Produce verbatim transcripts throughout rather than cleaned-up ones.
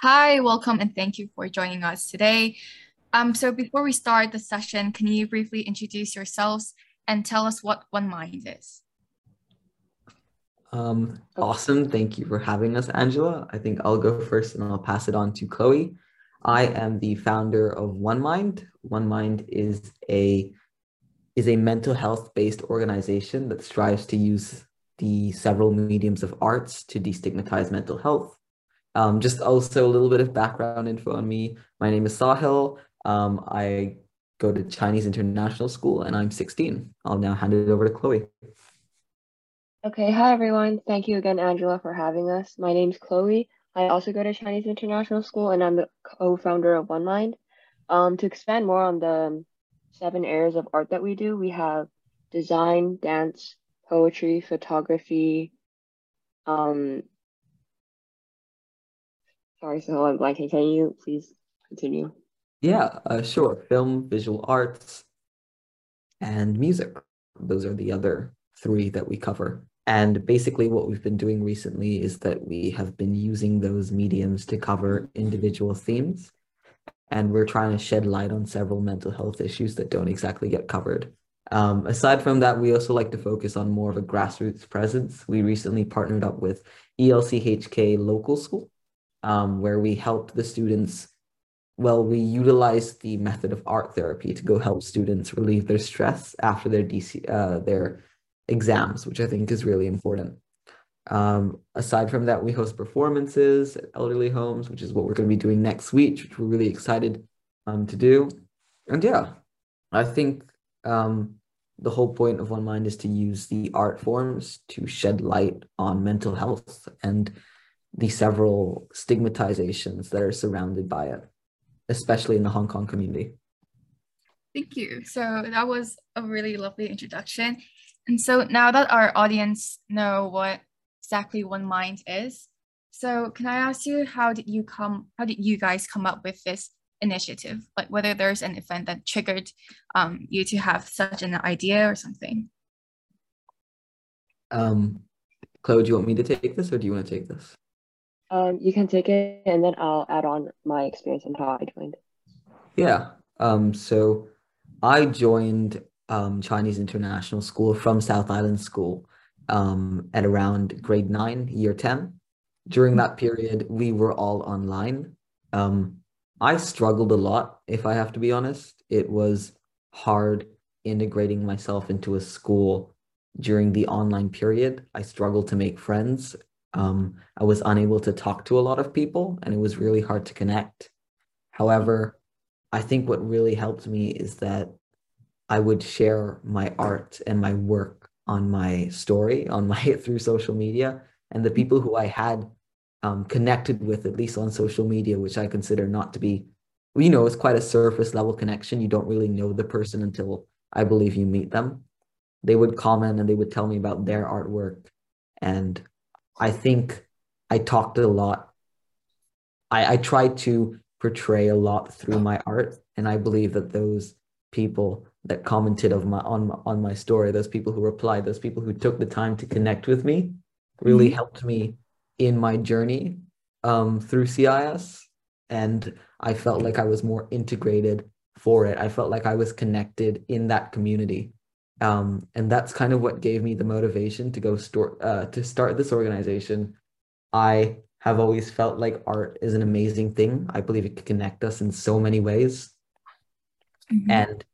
Hi, welcome and thank you for joining us today. Um, so before we start the session, can you briefly introduce yourselves and tell us what One Mind is? Um, awesome, thank you for having us, Angela. I think I'll go first and I'll pass it on to Chloe. I am the founder of One Mind. One Mind is a, is a mental health-based organization that strives to use the several mediums of arts to destigmatize mental health. Um, just also a little bit of background info on me. My name is Sahil. Um, I go to Chinese International School and I'm sixteen. I'll now hand it over to Chloe. Okay, hi everyone. Thank you again, Angela, for having us. My name's Chloe. I also go to Chinese International School and I'm the co-founder of One Mind. Um, to expand more on the seven areas of art that we do, we have design, dance, poetry, photography, um, sorry, so I'm blanking. Can you please continue? Yeah, uh, sure. Film, visual arts, and music. Those are the other three that we cover. And basically what we've been doing recently is that we have been using those mediums to cover individual themes. And we're trying to shed light on several mental health issues that don't exactly get covered. Um, aside from that, we also like to focus on more of a grassroots presence. We recently partnered up with E L C H K Local School, Um, where we help the students, well, we utilize the method of art therapy to go help students relieve their stress after their D C, uh, their exams, which I think is really important. Um, aside from that, we host performances at elderly homes, which is what we're going to be doing next week, which we're really excited um, to do. And yeah, I think um, the whole point of One Mind is to use the art forms to shed light on mental health and the several stigmatizations that are surrounded by it, especially in the Hong Kong community. Thank you. So that was a really lovely introduction. And so now that our audience know what exactly One Mind is, so can I ask you, how did you come, how did you guys come up with this initiative? Like whether there's an event that triggered um, you to have such an idea or something? Um, Chloe, do you want me to take this or do you want to take this? Um, you can take it and then I'll add on my experience and how I joined. Yeah, um, so I joined um, Chinese International School from South Island School um, at around grade nine, year ten. During that period, we were all online. Um, I struggled a lot, if I have to be honest. It was hard integrating myself into a school during the online period. I struggled to make friends. Um, I was unable to talk to a lot of people and it was really hard to connect. However, I think what really helped me is that I would share my art and my work on my story, on my through social media, and the people who I had um, connected with, at least on social media, which I consider not to be, you know, it's quite a surface level connection. You don't really know the person until I believe you meet them. They would comment and they would tell me about their artwork, and I think I talked a lot. I, I tried to portray a lot through my art, and I believe that those people that commented of my on, on my story, those people who replied, those people who took the time to connect with me, really mm-hmm. helped me in my journey um, through C I S, and I felt like I was more integrated for it. I felt like I was connected in that community. Um, and that's kind of what gave me the motivation to go store, uh, to start this organization. I have always felt like art is an amazing thing. I believe it can connect us in so many ways. Mm-hmm. And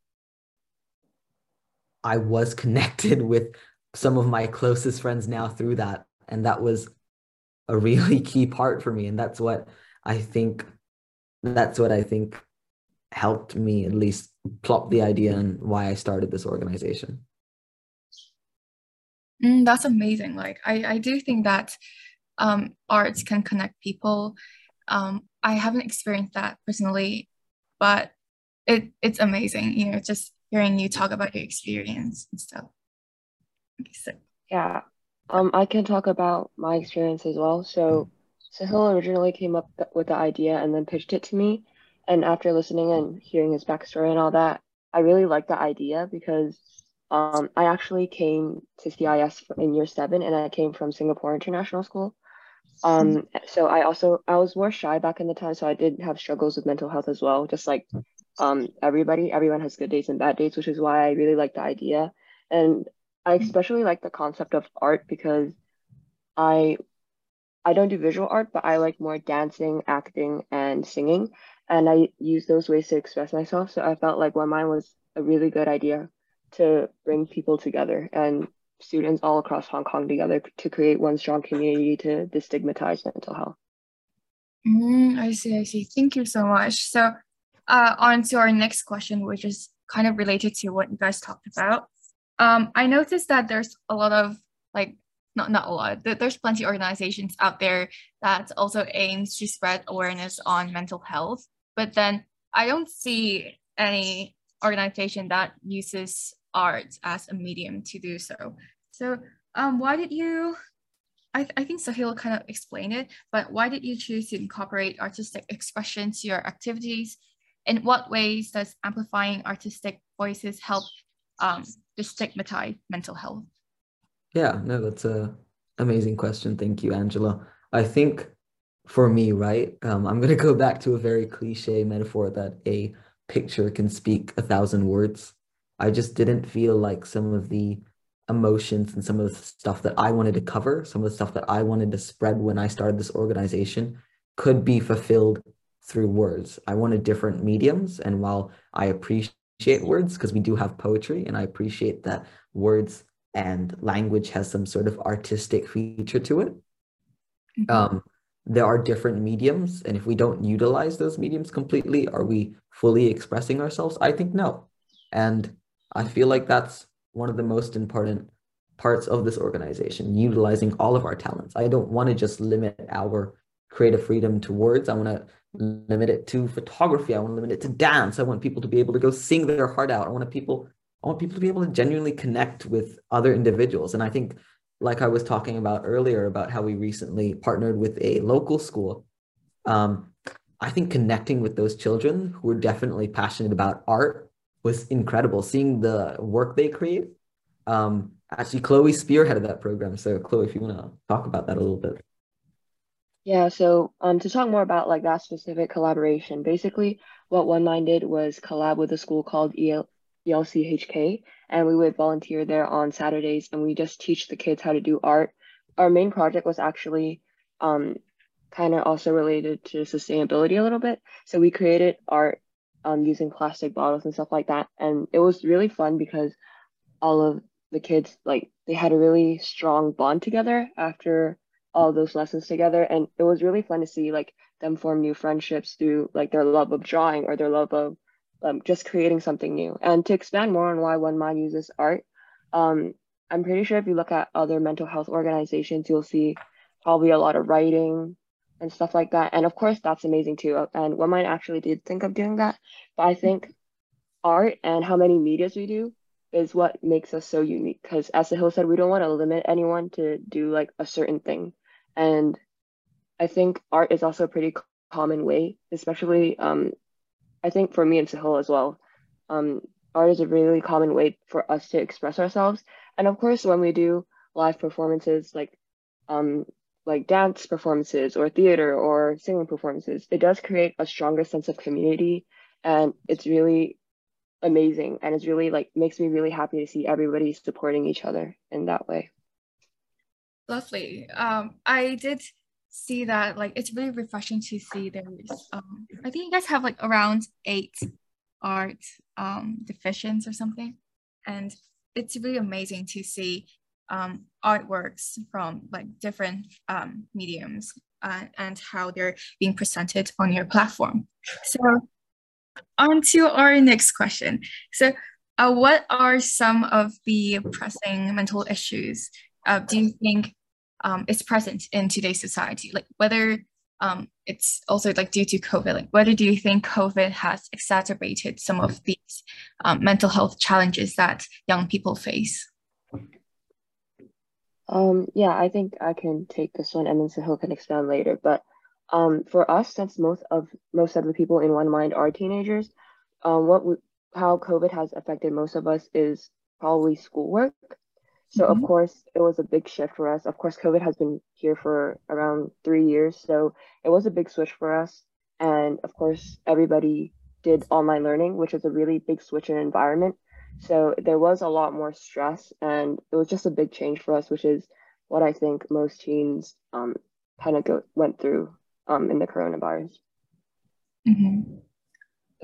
I was connected with some of my closest friends now through that. And that was a really key part for me. And that's what I think, that's what I think helped me at least plop the idea and why I started this organization. Mm, that's amazing. Like I, I do think that um, arts can connect people. Um, I haven't experienced that personally, but it it's amazing, you know, just hearing you talk about your experience and stuff. Okay, so. Yeah, um, I can talk about my experience as well. So Sahil originally came up th- with the idea and then pitched it to me. And after listening and hearing his backstory and all that, I really liked the idea because um, I actually came to C I S in year seven and I came from Singapore International School. Um, so I also, I was more shy back in the time, so I did have struggles with mental health as well, just like um, everybody, everyone has good days and bad days, which is why I really like the idea. And I especially like the concept of art because I, I don't do visual art, but I like more dancing, acting, and singing. And I use those ways to express myself. So I felt like One Mind was a really good idea to bring people together and students all across Hong Kong together to create one strong community to destigmatize mental health. Mm, I see, I see. Thank you so much. So uh, on to our next question, which is kind of related to what you guys talked about. Um, I noticed that there's a lot of, like, not, not a lot, there's plenty of organizations out there that also aims to spread awareness on mental health. But then I don't see any organization that uses art as a medium to do so. So um, why did you, I, th I think Sahil kind of explained it, but why did you choose to incorporate artistic expression to your activities? In what ways does amplifying artistic voices help um, destigmatize mental health? Yeah, no, that's an amazing question. Thank you, Angela. I think for me, right, um, I'm going to go back to a very cliche metaphor that a picture can speak a thousand words. I just didn't feel like some of the emotions and some of the stuff that I wanted to cover, some of the stuff that I wanted to spread when I started this organization could be fulfilled through words. I wanted different mediums. And while I appreciate words, because we do have poetry, and I appreciate that words and language has some sort of artistic feature to it, mm-hmm. um, there are different mediums. And if we don't utilize those mediums completely, are we fully expressing ourselves? I think no. And I feel like that's one of the most important parts of this organization, utilizing all of our talents. I don't want to just limit our creative freedom to words. I want to limit it to photography. I want to limit it to dance. I want people to be able to go sing their heart out. I want people, I want people to be able to genuinely connect with other individuals. And I think, like I was talking about earlier, about how we recently partnered with a local school, um, I think connecting with those children who are definitely passionate about art was incredible. Seeing the work they create, um, actually Chloe spearheaded that program. So Chloe, if you want to talk about that a little bit. Yeah, so um, to talk more about like that specific collaboration, basically what One Mind did was collab with a school called E L C H K, and we would volunteer there on Saturdays, and we just teach the kids how to do art. Our main project was actually um, kind of also related to sustainability a little bit. So we created art Um, using plastic bottles and stuff like that. And it was really fun because all of the kids, like, they had a really strong bond together after all those lessons together. And it was really fun to see, like, them form new friendships through, like, their love of drawing or their love of um, just creating something new. And to expand more on why One Mind uses art, um, I'm pretty sure if you look at other mental health organizations, you'll see probably a lot of writing and stuff like that. And of course, that's amazing too. And One Mind actually did think of doing that. But I think art and how many medias we do is what makes us so unique. Because as Sahil said, we don't want to limit anyone to do like a certain thing. And I think art is also a pretty common way, especially um, I think for me and Sahil as well. Um, art is a really common way for us to express ourselves. And of course, when we do live performances, like, um, like dance performances or theater or singing performances, it does create a stronger sense of community, and it's really amazing. And it's really like, makes me really happy to see everybody supporting each other in that way. Lovely. Um, I did see that, like, it's really refreshing to see there's, um, I think you guys have like around eight art um, divisions or something. And it's really amazing to see Um, artworks from like different um, mediums uh, and how they're being presented on your platform. So on to our next question. So uh, what are some of the pressing mental issues uh, do you think um, is present in today's society? Like whether um, it's also like due to COVID, like whether do you think COVID has exacerbated some of these um, mental health challenges that young people face? Um, yeah, I think I can take this one, and then Sahil can expand later. But um, for us, since most of most of the people in One Mind are teenagers, um, what we, how COVID has affected most of us is probably schoolwork. So mm-hmm. of course, it was a big shift for us. Of course, COVID has been here for around three years. So it was a big switch for us. And of course, everybody did online learning, which is a really big switch in environment. So there was a lot more stress and it was just a big change for us, which is what I think most teens um, kind of go, went through um, in the coronavirus. Mm-hmm.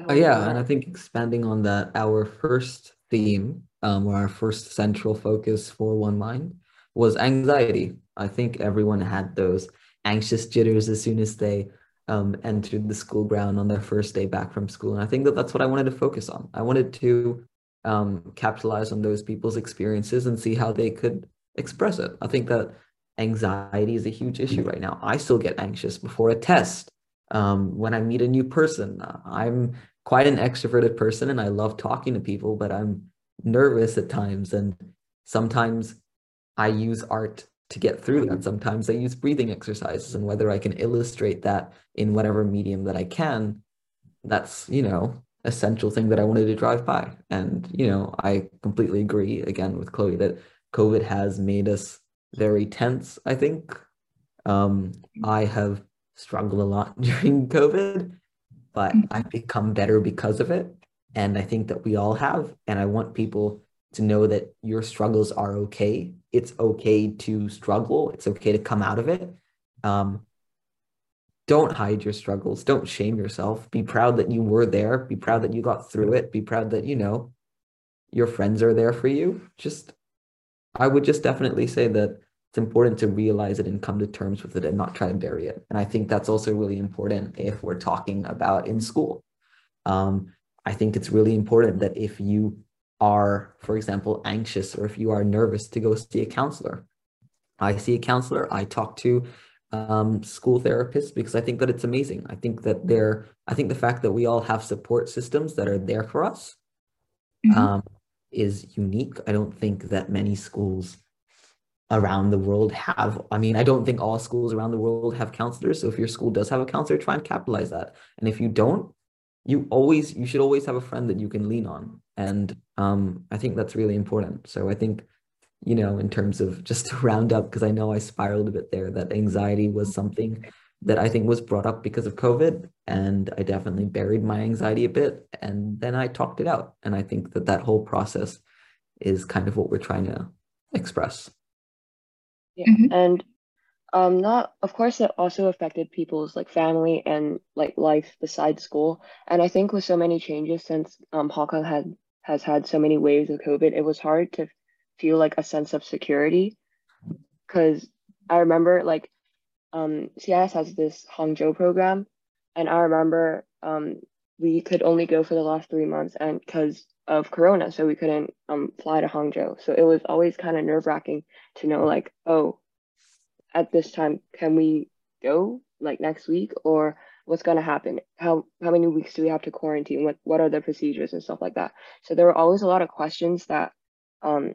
Oh, yeah, and I think expanding on that, our first theme um, or our first central focus for One Mind was anxiety. I think everyone had those anxious jitters as soon as they um, entered the school ground on their first day back from school. And I think that that's what I wanted to focus on. I wanted to um, capitalize on those people's experiences and see how they could express it. I think that anxiety is a huge issue right now. I still get anxious before a test. Um, when I meet a new person, I'm quite an extroverted person and I love talking to people, but I'm nervous at times. And sometimes I use art to get through that. Sometimes I use breathing exercises, and whether I can illustrate that in whatever medium that I can, that's, you know, a central thing that I wanted to drive by. And, you know, I completely agree again with Chloe that COVID has made us very tense, I think. Um, I have struggled a lot during COVID, but I've become better because of it. And I think that we all have. And I want people to know that your struggles are okay. It's okay to struggle. It's okay to come out of it. Um, don't hide your struggles. Don't shame yourself. Be proud that you were there. Be proud that you got through it. Be proud that, you know, your friends are there for you. Just, I would just definitely say that it's important to realize it and come to terms with it and not try to bury it. And I think that's also really important if we're talking about in school. Um, I think it's really important that if you are, for example, anxious or if you are nervous, to go see a counselor. I see a counselor, I talk to um, school therapists because I think that it's amazing. I think that they're, I think the fact that we all have support systems that are there for us mm-hmm. um, is unique. I don't think that many schools around the world have, I mean, I don't think all schools around the world have counselors. So if your school does have a counselor, try and capitalize that. And if you don't, you always, you should always have a friend that you can lean on. And um, I think that's really important. So I think, you know, in terms of just to round up, because I know I spiraled a bit there, that anxiety was something that I think was brought up because of COVID. And I definitely buried my anxiety a bit. And then I talked it out. And I think that that whole process is kind of what we're trying to express. Yeah. Mm-hmm. And um, not, of course, it also affected people's like family and like life besides school. And I think with so many changes since um, Hong Kong had has had so many waves of COVID, it was hard to feel like a sense of security. Because I remember like um, C I S has this Hangzhou program, and I remember um, we could only go for the last three months and because of Corona, so we couldn't um, fly to Hangzhou. So it was always kind of nerve-wracking to know like, oh, at this time, can we go like next week, or what's going to happen? How how many weeks do we have to quarantine? What what are the procedures and stuff like that? So there were always a lot of questions that um,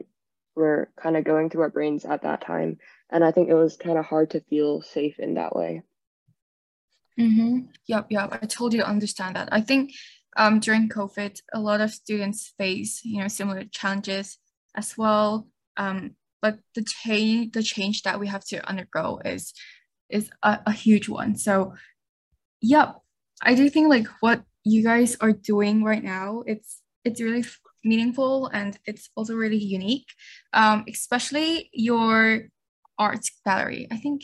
were kind of going through our brains at that time. And I think it was kind of hard to feel safe in that way. Mm-hmm. Yep, yep. I totally understand that. I think Um, during COVID, a lot of students face, you know, similar challenges as well. Um, but the change, the change that we have to undergo is, is a, a huge one. So, yeah, I do think like what you guys are doing right now, it's it's really meaningful and it's also really unique. Um, especially your art gallery. I think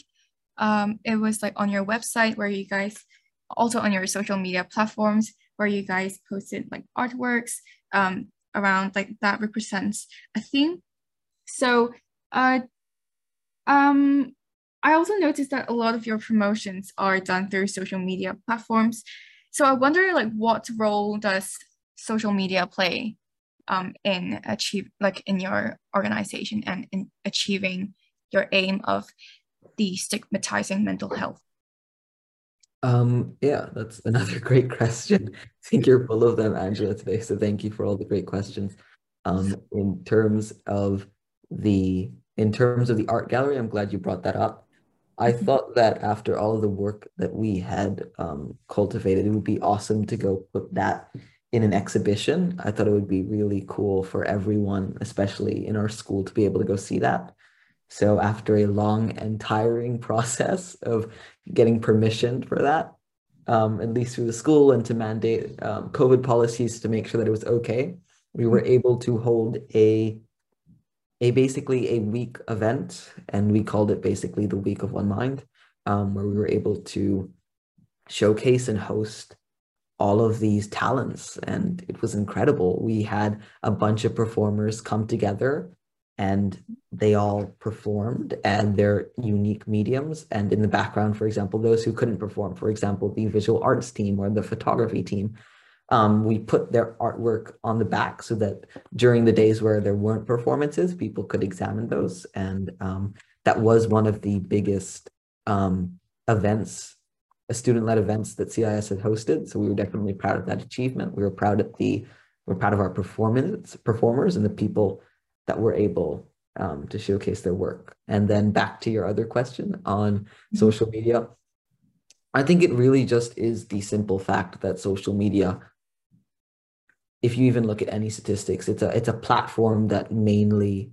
um, it was like on your website where you guys, also on your social media platforms, where you guys posted like artworks um, around like that represents a theme. So uh, um, I also noticed that a lot of your promotions are done through social media platforms. So I wonder like what role does social media play um, in achieve like in your organization and in achieving your aim of destigmatizing mental health? Um, yeah, that's another great question. I think you're full of them, Angela, today. So thank you for all the great questions. Um, in terms of the, in terms of the art gallery, I'm glad you brought that up. I thought that after all of the work that we had um, cultivated, it would be awesome to go put that in an exhibition. I thought it would be really cool for everyone, especially in our school, to be able to go see that. So after a long and tiring process of getting permission for that, um, at least through the school and to mandate um, COVID policies to make sure that it was okay, we were able to hold a, a basically a week event, and we called it basically the Week of One Mind, um, where we were able to showcase and host all of these talents. And it was incredible. We had a bunch of performers come together and they all performed and their unique mediums. And in the background, for example, those who couldn't perform, for example, the visual arts team or the photography team, um, we put their artwork on the back so that during the days where there weren't performances, people could examine those. And um, that was one of the biggest um, events student-led events that C I S had hosted. So we were definitely proud of that achievement. We were proud of the, we we're proud of our performance performers and the people that were able um, to showcase their work. And then back to your other question on mm-hmm. social media, I think it really just is the simple fact that social media, if you even look at any statistics, it's a it's a platform that mainly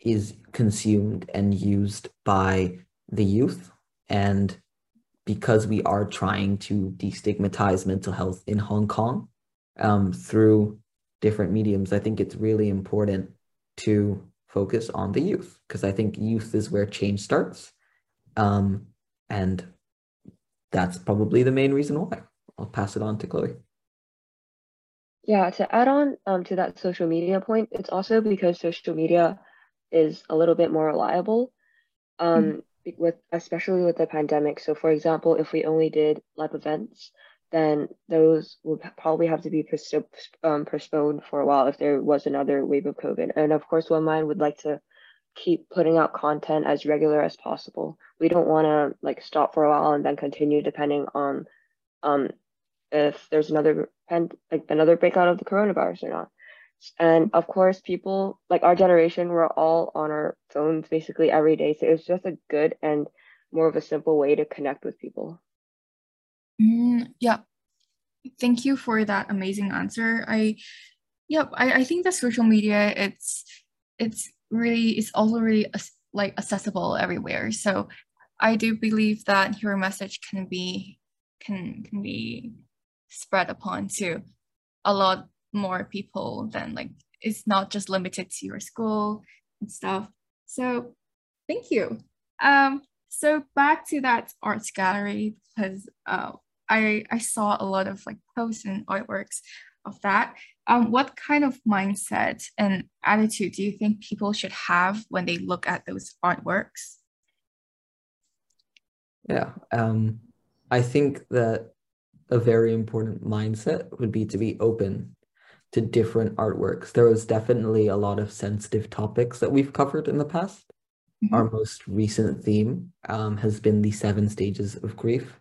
is consumed and used by the youth. And because we are trying to destigmatize mental health in Hong Kong um, through different mediums, I think it's really important to focus on the youth, because I think youth is where change starts. Um, and that's probably the main reason why. I'll pass it on to Chloe. Yeah, to add on um, to that social media point, it's also because social media is a little bit more reliable. Um, mm-hmm. With especially with the pandemic. So for example, if we only did live events, then those would probably have to be um, postponed for a while if there was another wave of COVID. And of course, OneMind would like to keep putting out content as regular as possible. We don't want to like stop for a while and then continue depending on um, if there's another like another breakout of the coronavirus or not. And of course, people like our generation, we're all on our phones basically every day. So it's just a good and more of a simple way to connect with people. Mm, yeah. Thank you for that amazing answer. I, yeah, I, I think that social media, it's, it's really, it's also really like accessible everywhere. So I do believe that your message can be, can, can be spread upon to a lot more people than like it's not just limited to your school and stuff. So thank you. Um so back to that arts gallery, because uh I I saw a lot of like posts and artworks of that. Um what kind of mindset and attitude do you think people should have when they look at those artworks? Yeah, um I think that a very important mindset would be to be open to different artworks. There was definitely a lot of sensitive topics that we've covered in the past. Mm-hmm. Our most recent theme um, has been the seven stages of grief,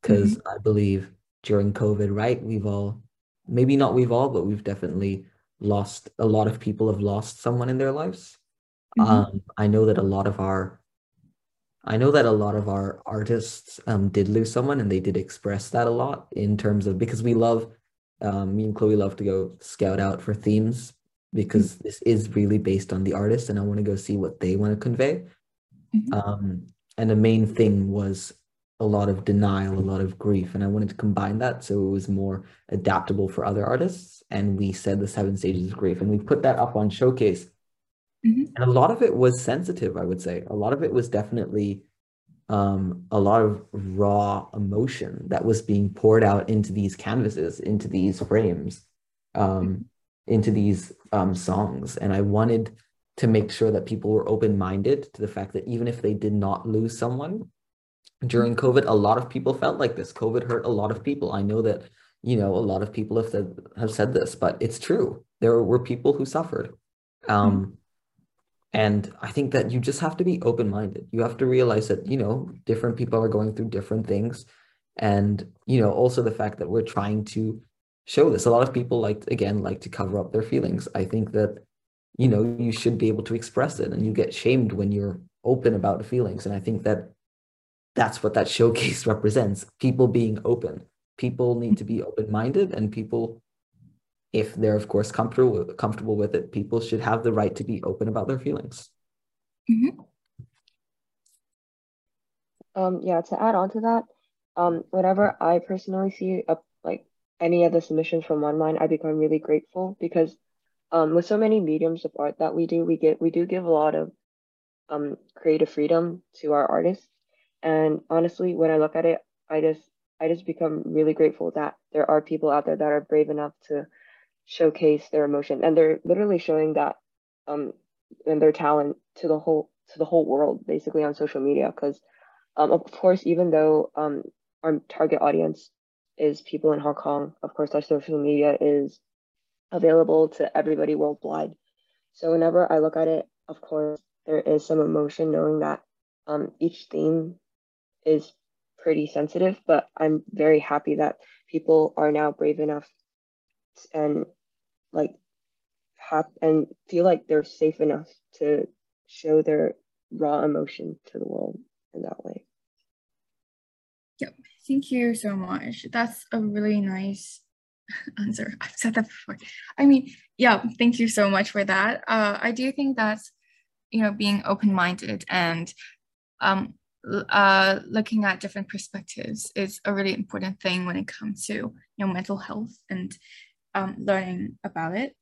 because mm-hmm. I believe during COVID, right, we've all, maybe not we've all, but we've definitely lost, a lot of people have lost someone in their lives. Mm-hmm. Um, I know that a lot of our, I know that a lot of our artists um, did lose someone, and they did express that a lot in terms of, because we love, Um, me and Chloe love to go scout out for themes, because mm-hmm. this is really based on the artist, and I want to go see what they want to convey. Mm-hmm. Um, and the main thing was a lot of denial, a lot of grief, and I wanted to combine that so it was more adaptable for other artists. And we said the seven stages of grief, and we put that up on Showcase. Mm-hmm. And a lot of it was sensitive, I would say. A lot of it was definitely Um, a lot of raw emotion that was being poured out into these canvases, into these frames, um, into these um, songs. And I wanted to make sure that people were open-minded to the fact that even if they did not lose someone during COVID, a lot of people felt like this. COVID hurt a lot of people. I know that, you know, a lot of people have said, have said this, but it's true. There were people who suffered. Um, mm-hmm. And I think that you just have to be open-minded. You have to realize that, you know, different people are going through different things. And, you know, also the fact that we're trying to show this. A lot of people, like, again, like to cover up their feelings. I think that, you know, you should be able to express it, and you get shamed when you're open about the feelings. And I think that that's what that showcase represents, people being open. People need to be open-minded, and people if they're, of course, comfortable comfortable with it, people should have the right to be open about their feelings. Mm-hmm. Um, yeah, to add on to that, um, whenever I personally see a, like any of the submissions from One Mind, I become really grateful because um, with so many mediums of art that we do, we get we do give a lot of um, creative freedom to our artists. And honestly, when I look at it, I just I just become really grateful that there are people out there that are brave enough to showcase their emotion, and they're literally showing that um, and their talent to the whole to the whole world, basically on social media. Because um, of course, even though um, our target audience is people in Hong Kong, of course, our social media is available to everybody worldwide. So whenever I look at it, of course, there is some emotion knowing that um, each theme is pretty sensitive, but I'm very happy that people are now brave enough and like have and feel like they're safe enough to show their raw emotion to the world in that way. Yep, thank you so much. That's a really nice answer. I've said that before. I mean, yeah, thank you so much for that. Uh, I do think that's, you know, being open-minded and um, uh, looking at different perspectives is a really important thing when it comes to, you know, mental health and um, learning about it.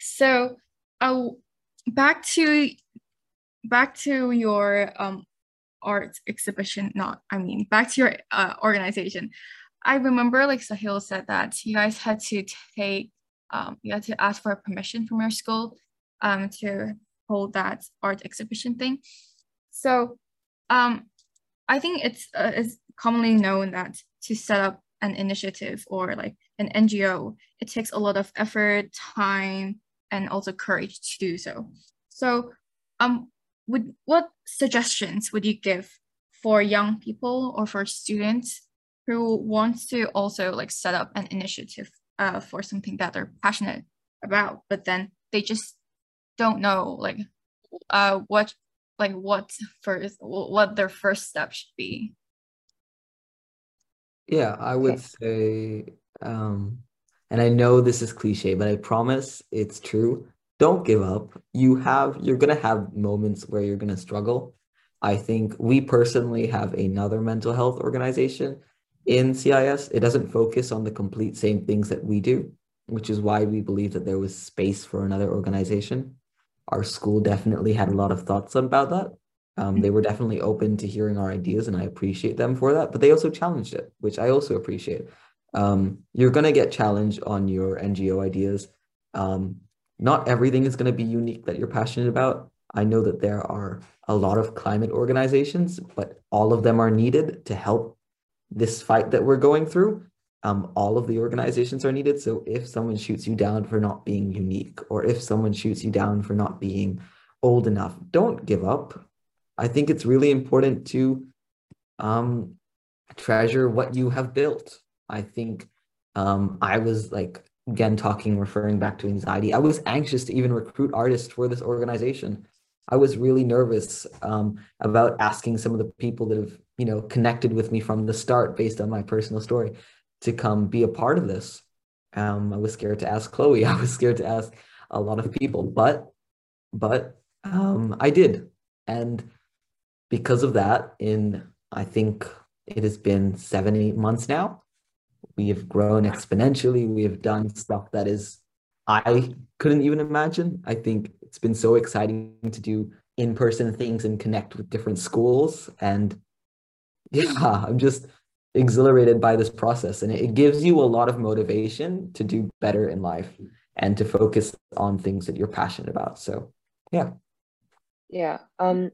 So uh, back to back to your um, art exhibition, not, I mean, back to your uh, organization. I remember like Sahil said that you guys had to take, um, you had to ask for permission from your school um, to hold that art exhibition thing. So um, I think it's, uh, it's commonly known that to set up an initiative or like an N G O, it takes a lot of effort, time, and also courage to do so. So um, would, what suggestions would you give for young people or for students who wants to also like set up an initiative uh, for something that they're passionate about, but then they just don't know like uh, what like what first what their first step should be? Yeah, I would okay. say, um, and I know this is cliche, but I promise it's true. Don't give up. You have you're gonna have moments where you're gonna struggle. I think we personally have another mental health organization in C I S. It doesn't focus on the complete same things that we do, which is why we believe that there was space for another organization. Our school definitely had a lot of thoughts about that. Um, they were definitely open to hearing our ideas, and I appreciate them for that, but they also challenged it, which I also appreciate. Um, you're going to get challenged on your N G O ideas. Um, not everything is going to be unique that you're passionate about. I know that there are a lot of climate organizations, but all of them are needed to help this fight that we're going through. Um, all of the organizations are needed. So if someone shoots you down for not being unique, or if someone shoots you down for not being old enough, don't give up. I think it's really important to um, treasure what you have built. I think um, I was like, again, talking, referring back to anxiety. I was anxious to even recruit artists for this organization. I was really nervous um, about asking some of the people that have, you know, connected with me from the start based on my personal story to come be a part of this. Um, I was scared to ask Chloe. I was scared to ask a lot of people, but, but um, I did. And because of that, in, I think it has been seven, eight months now, we have grown exponentially. We have done stuff that is, I couldn't even imagine. I think it's been so exciting to do in-person things and connect with different schools. And yeah, I'm just exhilarated by this process. And it gives you a lot of motivation to do better in life and to focus on things that you're passionate about. So yeah. Yeah, um,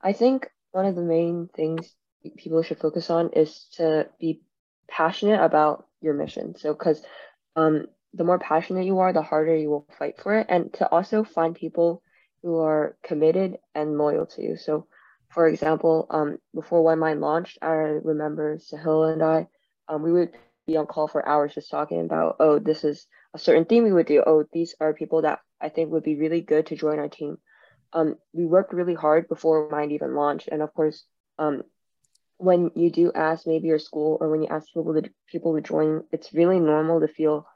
I think one of the main things people should focus on is to be passionate about your mission. So, because um, the more passionate you are, the harder you will fight for it, and to also find people who are committed and loyal to you. So, for example, um, before One Mind launched, I remember Sahil and I, um, we would be on call for hours just talking about, oh, this is a certain thing we would do. Oh, these are people that I think would be really good to join our team. Um, we worked really hard before Mind even launched. And of course, um, when you do ask maybe your school or when you ask people to, people to join, it's really normal to feel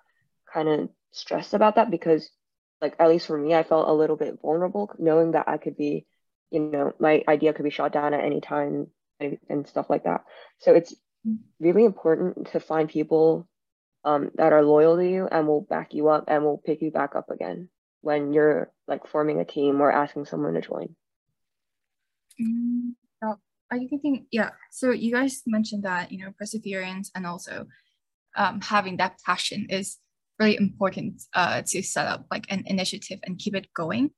kind of stressed about that because, like, at least for me, I felt a little bit vulnerable knowing that I could be, you know, my idea could be shot down at any time and, and stuff like that. So it's really important to find people um, that are loyal to you and will back you up and will pick you back up again when you're like forming a team or asking someone to join. Mm, uh, I think, yeah, so you guys mentioned that, you know, perseverance and also um, having that passion is really important uh, to set up like an initiative and keep it going.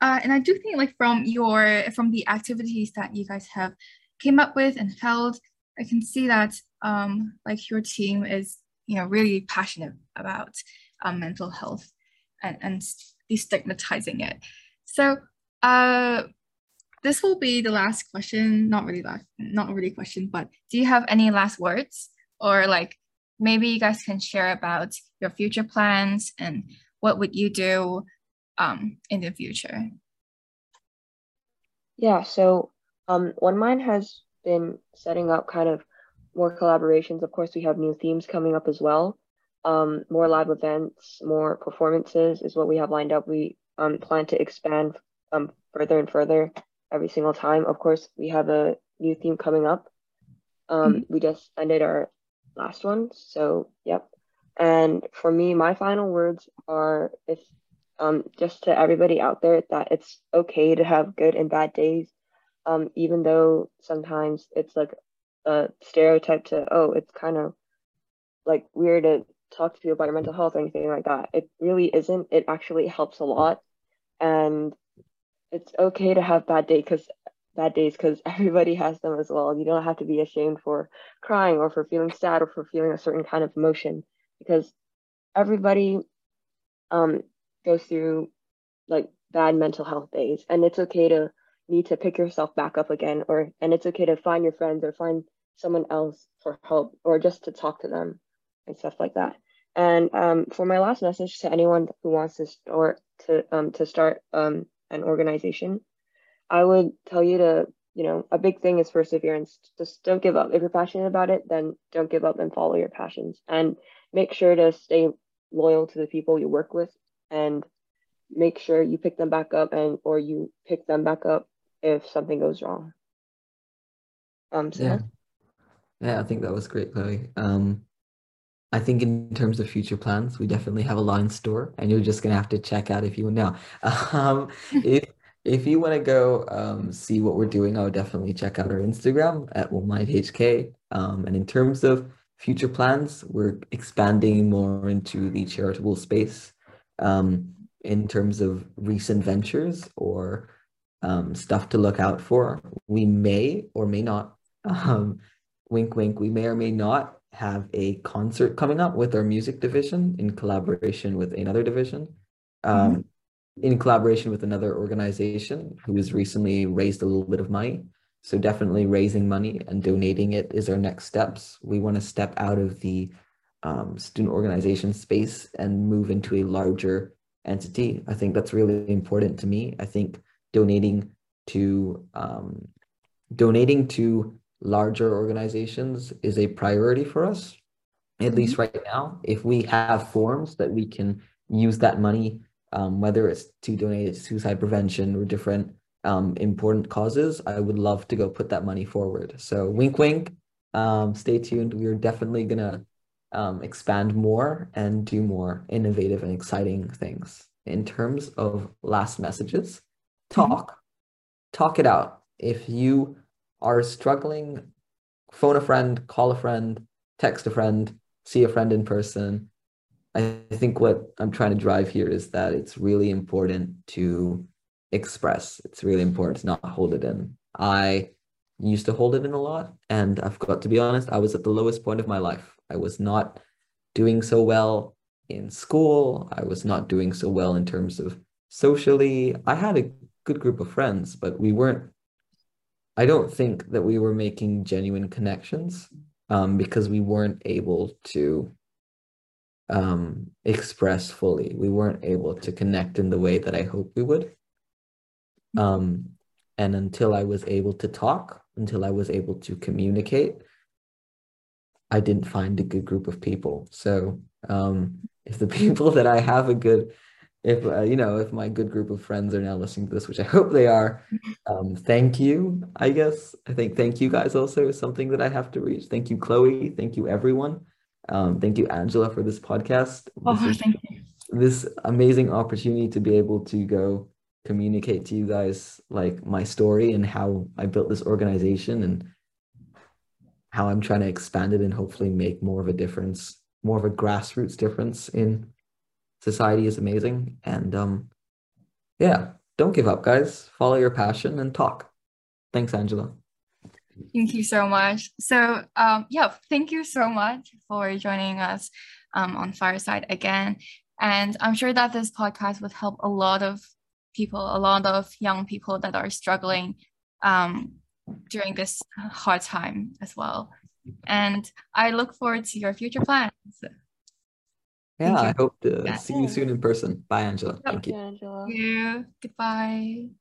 Uh, and I do think like from your, from the activities that you guys have came up with and held, I can see that um, like your team is, you know, really passionate about um, mental health and, and destigmatizing it. So uh, this will be the last question, not really last, not really question, but do you have any last words or like, maybe you guys can share about your future plans and what would you do um, in the future? Yeah, so um, One Mind has been setting up kind of more collaborations. Of course, we have new themes coming up as well. Um, more live events, more performances is what we have lined up. We um, plan to expand um, further and further every single time. Of course, we have a new theme coming up. Um, mm-hmm. We just ended our last one, so yep. And for me, my final words are if um just to everybody out there that it's okay to have good and bad days, um even though sometimes it's like a stereotype to, oh, it's kind of like weird to talk to people about your mental health or anything like that. It really isn't. It actually helps a lot, and it's okay to have bad day because bad days because everybody has them as well. You don't have to be ashamed for crying or for feeling sad or for feeling a certain kind of emotion, because everybody um, goes through like bad mental health days, and it's okay to need to pick yourself back up again, or and it's okay to find your friends or find someone else for help or just to talk to them and stuff like that. And um, for my last message to anyone who wants to start to um, to start um, an organization, I would tell you to, you know, a big thing is perseverance. Just don't give up. If you're passionate about it, then don't give up and follow your passions. And make sure to stay loyal to the people you work with, and make sure you pick them back up and or you pick them back up if something goes wrong. Um, so yeah. yeah, I think that was great, Chloe. Um, I think in terms of future plans, we definitely have a lot in store, and you're just going to have to check out if you know. Um, if If you want to go um, see what we're doing, I would definitely check out our Instagram at One Mind H K. Um, and in terms of future plans, we're expanding more into the charitable space um, in terms of recent ventures or um, stuff to look out for. We may or may not, um, wink, wink, we may or may not have a concert coming up with our music division in collaboration with another division. Um, mm-hmm. in collaboration with another organization who has recently raised a little bit of money. So definitely raising money and donating it is our next steps. We want to step out of the um, student organization space and move into a larger entity. I think that's really important to me. I think donating to um, donating to larger organizations is a priority for us, at least right now. If we have forms that we can use that money, Um, whether it's to donate to suicide prevention or different um, important causes, I would love to go put that money forward. So wink, wink, um, stay tuned. We're definitely going to um, expand more and do more innovative and exciting things. In terms of last messages, talk, mm-hmm. talk it out. If you are struggling, phone a friend, call a friend, text a friend, see a friend in person. I think what I'm trying to drive here is that it's really important to express. It's really important to not hold it in. I used to hold it in a lot, and I've got to be honest, I was at the lowest point of my life. I was not doing so well in school. I was not doing so well in terms of socially. I had a good group of friends, but we weren't, I don't think that we were making genuine connections um, because we weren't able to um express fully. We weren't able to connect in the way that I hope we would, um and until I was able to talk, until I was able to communicate, I didn't find a good group of people. So um if the people that I have a good, if, uh, you know, if my good group of friends are now listening to this, which I hope they are, um, thank you, I guess. I think thank you guys also is something that I have to reach. Thank you, Chloe. Thank you, everyone. Um, thank you, Angela, for this podcast. Oh, this, thank you. This amazing opportunity to be able to go communicate to you guys, like, my story and how I built this organization and how I'm trying to expand it and hopefully make more of a difference, more of a grassroots difference in society is amazing. And um, yeah, don't give up, guys. Follow your passion and talk. Thanks, Angela. Thank you so much. So um, yeah, thank you so much for joining us um, on Fireside again. And I'm sure that this podcast would help a lot of people, a lot of young people that are struggling um, during this hard time as well. And I look forward to your future plans. Yeah, I hope to yeah. see you soon in person. Bye, Angela. Thank you. Thank you, Angela. Thank you. Goodbye.